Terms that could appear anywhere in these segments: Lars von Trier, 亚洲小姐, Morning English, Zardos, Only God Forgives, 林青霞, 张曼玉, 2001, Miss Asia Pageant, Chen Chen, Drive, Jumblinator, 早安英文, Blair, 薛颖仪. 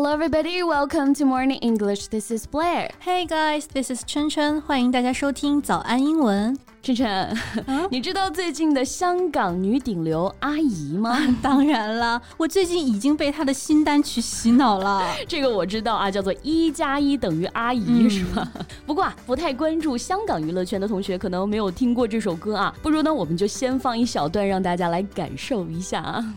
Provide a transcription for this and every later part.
Hello, everybody. Welcome to Morning English. This is Blair. Hey, guys. This is Chen Chen. 欢迎大家收听早安英文。晨晨，你知道最近的香港女顶流阿姨吗？当然了，我最近已经被她的新单曲洗脑了。这个我知道啊，叫做1+1等于阿姨、是吧？不过啊，不太关注香港娱乐圈的同学可能没有听过这首歌啊，不如呢我们就先放一小段让大家来感受一下啊。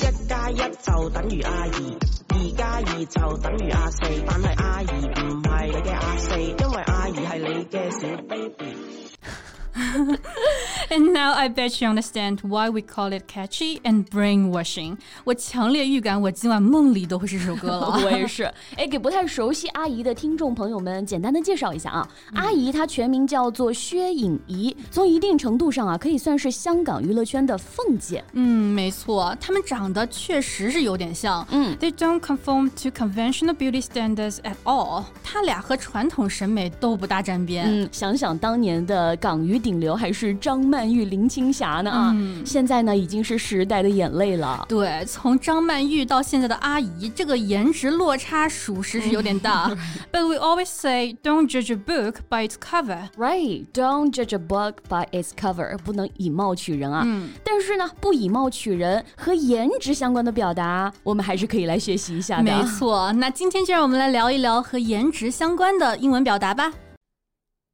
1+1就等于阿姨。2+2就等於阿四，但係阿姨唔係你嘅阿四，因為阿姨係你嘅小 baby。And now I bet you understand why we call it catchy and brainwashing. 我强烈预感我今晚梦里都会是这首歌了。我也是。给不太熟悉阿姨的听众朋友们简单的介绍一下啊。阿姨她全名叫做薛颖仪，从一定程度上啊可以算是香港娱乐圈的凤姐。没错，她们长得确实是有点像。They don't conform to conventional beauty standards at all. 她俩和传统审美都不大沾边。想想当年的港娱顶流还是张曼玉、林青霞呢啊，现在呢已经是时代的眼泪了。对，从张曼玉到现在的阿姨，这个颜值落差属实是有点大。But we always say, don't judge a book by its cover. Right, don't judge a book by its cover. 不能以貌取人啊。但是呢，不以貌取人和颜值相关的表达，我们还是可以来学习一下的。没错，那今天就让我们来聊一聊和颜值相关的英文表达吧。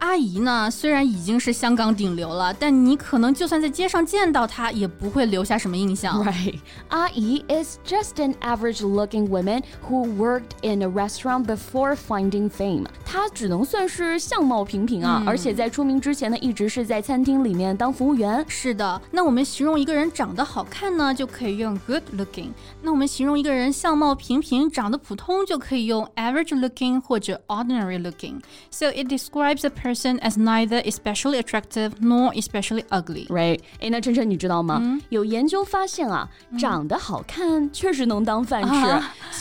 阿姨呢，虽然已经是香港顶流了，但你可能就算在街上见到她，也不会留下什么印象。Right. 阿姨 is just an average-looking woman who worked in a restaurant before finding fame. 她只能算是相貌平平啊，而且在出名之前呢，一直是在餐厅里面当服务员。是的，那我们形容一个人长得好看呢，就可以用 good-looking。那我们形容一个人相貌平平、长得普通，就可以用 average-looking 或者 ordinary-looking. So it describes a person as neither especially attractive nor especially ugly. Right. 那晨晨你知道吗？有研究发现啊，长得好看确实能当饭吃。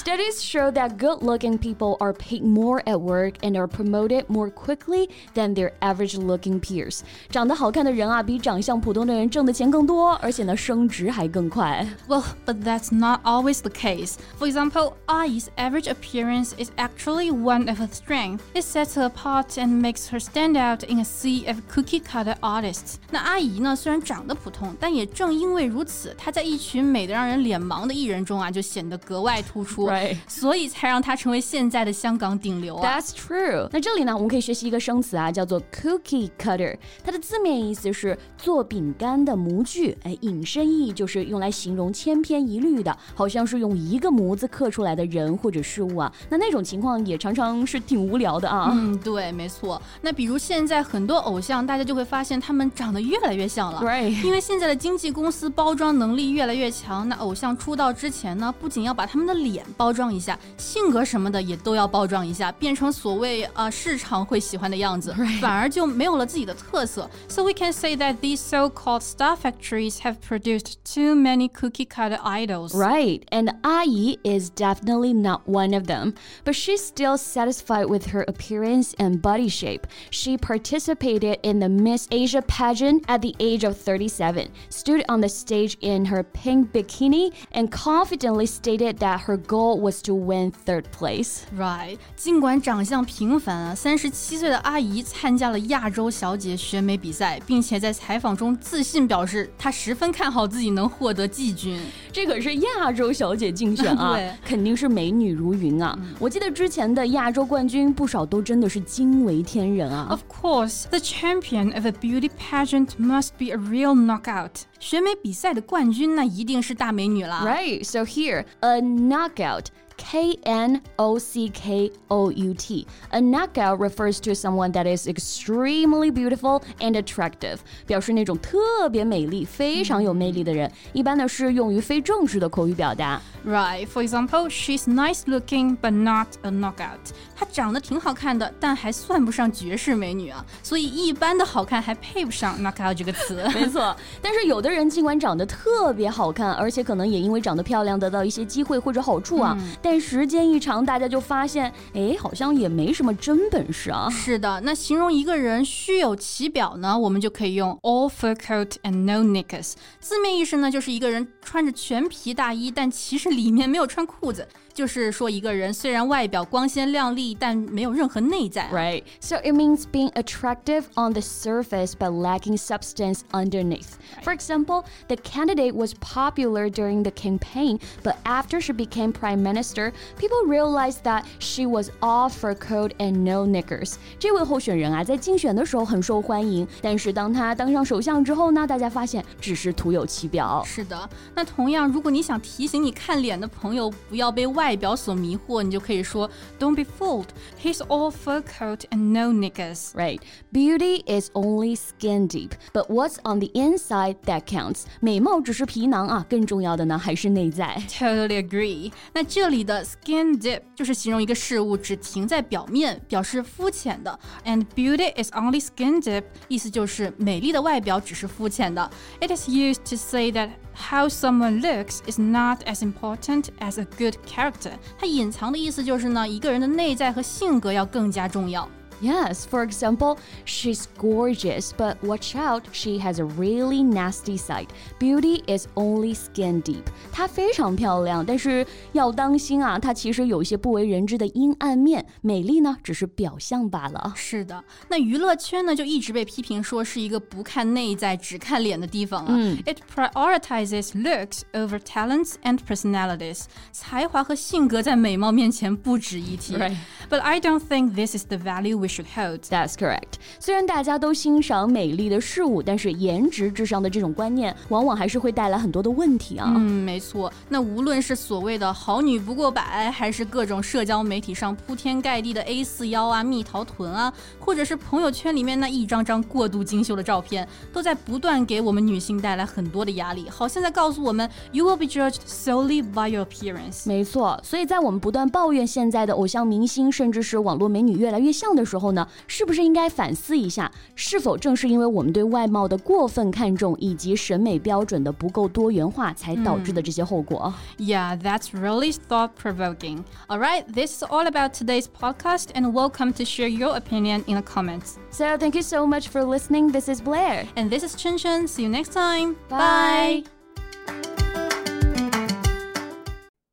Studies show that good-looking people are paid more at work and are promoted more quickly than their average-looking peers. 长得好看的人啊，比长相普通的人挣的钱更多，而且呢，升职还更快。Well, but that's not always the case. For example, Ai's average appearance is actually one of her strengths. It sets her apart and makes her stand out in a sea of cookie-cutter artists. 那阿姨呢，虽然长得普通，但也正因为如此，她在一群美得让人脸盲的艺人中啊，就显得格外突出。Right. 所以才让她成为现在的香港顶流啊。That's true. 那这里呢，我们可以学习一个生词啊，叫做 cookie-cutter. 它的字面意思是做饼干的模具，引申意义就是用来形容千篇一律的，好像是用一个模子刻出来的人或者事物啊。那种情况也常常是挺无聊的啊。对，没错。那比如现在很多偶像，大家就会发现他们长得越来越像了。Right. 因为现在的经纪公司包装能力越来越强，那偶像出道之前呢，不仅要把他们的脸包装一下，性格什么的也都要包装一下，变成所谓市场会喜欢的样子， right. 反而就没有了自己的特色。So we can say that these so-called star factories have produced too many cookie-cutter idols. Right, and Ai is definitely not one of them, but she's still satisfied with her appearance and body shape.She participated in the Miss Asia Pageant at the age of 37, stood on the stage in her pink bikini, and confidently stated that her goal was to win third place. Right. 尽管长相平凡啊，37岁的阿姨参加了亚洲小姐选美比赛，并且在采访中自信表示，她十分看好自己能获得季军。这可是亚洲小姐竞选啊，肯定是美女如云啊。我记得之前的亚洲冠军不少都真的是惊为天人啊。Of course, the champion of a beauty pageant must be a real knockout. 选美比赛的冠军那一定是大美女啦。Right, so here, a knockout K-N-O-C-K-O-U-T. A knockout refers to someone that is extremely beautiful and attractive. 表示那种特别美丽、非常有魅力的人。一般呢是用于非正式的口语表达。Right. For example, she's nice looking but not a knockout. 她长得挺好看的，但还算不上绝世美女啊。所以一般的好看还配不上 knockout 这个词。没错。但是有的人尽管长得特别好看，而且可能也因为长得漂亮得到一些机会或者好处啊。但时间一长，大家就发现，哎，好像也没什么真本事啊。是的，那形容一个人虚有其表呢，我们就可以用 all fur coat and no knickers。字面意思呢，就是一个人穿着全皮大衣，但其实里面没有穿裤子。就是说一个人虽然外表光鲜亮丽，但没有任何内在。Right. So it means being attractive on the surface but lacking substance underneath. For example, the candidate was popular during the campaign, but after she became prime minister, people realized that she was all fur coat and no knickers. 这位候选人啊，在竞选的时候很受欢迎，但是当他当上首相之后呢，大家发现只是徒有其表。是的，那同样，如果你想提醒你看脸的朋友不要被外表所迷惑，你就可以说 Don't be fooled, he's all fur coat and no knickers. Right, beauty is only skin deep, but what's on the inside that counts. 美貌只是皮囊啊，更重要的呢还是内在。Totally agree. 那这里的 skin deep 就是形容一个事物只停在表面，表示肤浅的。And beauty is only skin deep 意思就是美丽的外表只是肤浅的。It is used to say that how someone looks is not as important as a good character. 它隐藏的意思就是呢，一个人的内在和性格要更加重要。Yes, for example, she's gorgeous, but watch out, she has a really nasty side. Beauty is only skin deep. 她非常漂亮，但是要当心啊，她其实有一些不为人知的阴暗面，美丽呢，只是表象罢了。是的，那娱乐圈呢，就一直被批评说是一个不看内在，只看脸的地方啊。It prioritizes looks over talents and personalities. 才华和性格在美貌面前不值一提。Right. But I don't think this is the value we should hold. That's correct. 虽然大家都欣赏美丽的事物，但是颜值至上的这种观念往往还是会带来很多的问题啊。没错。那无论是所谓的好女不过百，还是各种社交媒体上铺天盖地的 A41 啊、蜜桃臀啊，或者是朋友圈里面那一张张过度精修的照片，都在不断给我们女性带来很多的压力。好像在告诉我们 You will be judged solely by your appearance. 没错。所以在我们不断抱怨现在的偶像明星，甚至是网络美女越来越像的时候呢，是不是应该反思一下，是否正是因为我们对外貌的过分看重以及审美标准的不够多元化才导致的这些后果？ Yeah, that's really thought-provoking. All right, this is all about today's podcast, and welcome to share your opinion in the comments. So thank you so much for listening. This is Blair. And this is Chen Chen. See you next time. Bye.